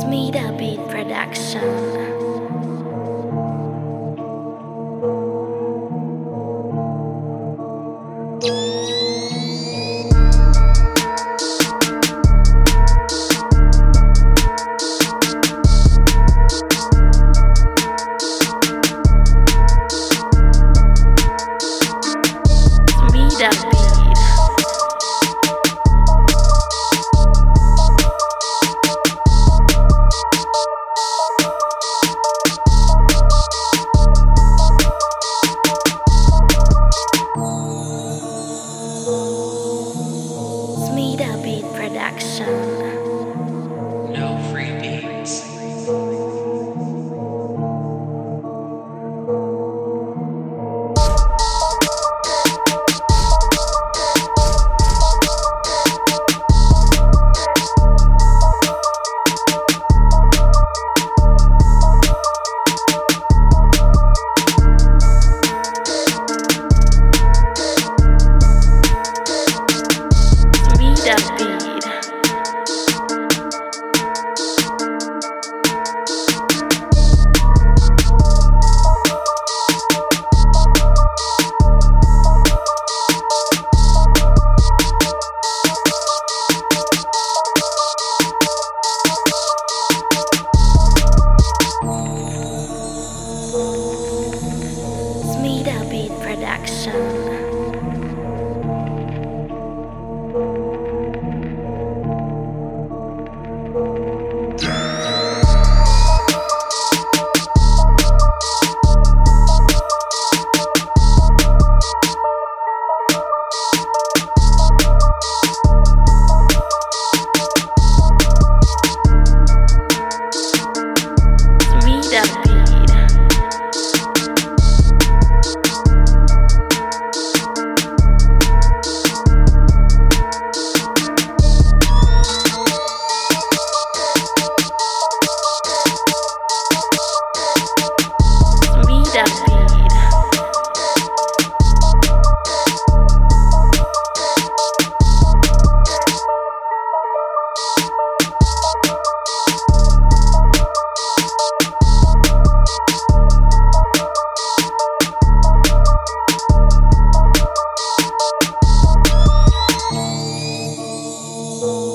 Smida Beat Production. Smida Beat Production. Smida Beat Production.